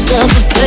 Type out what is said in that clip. между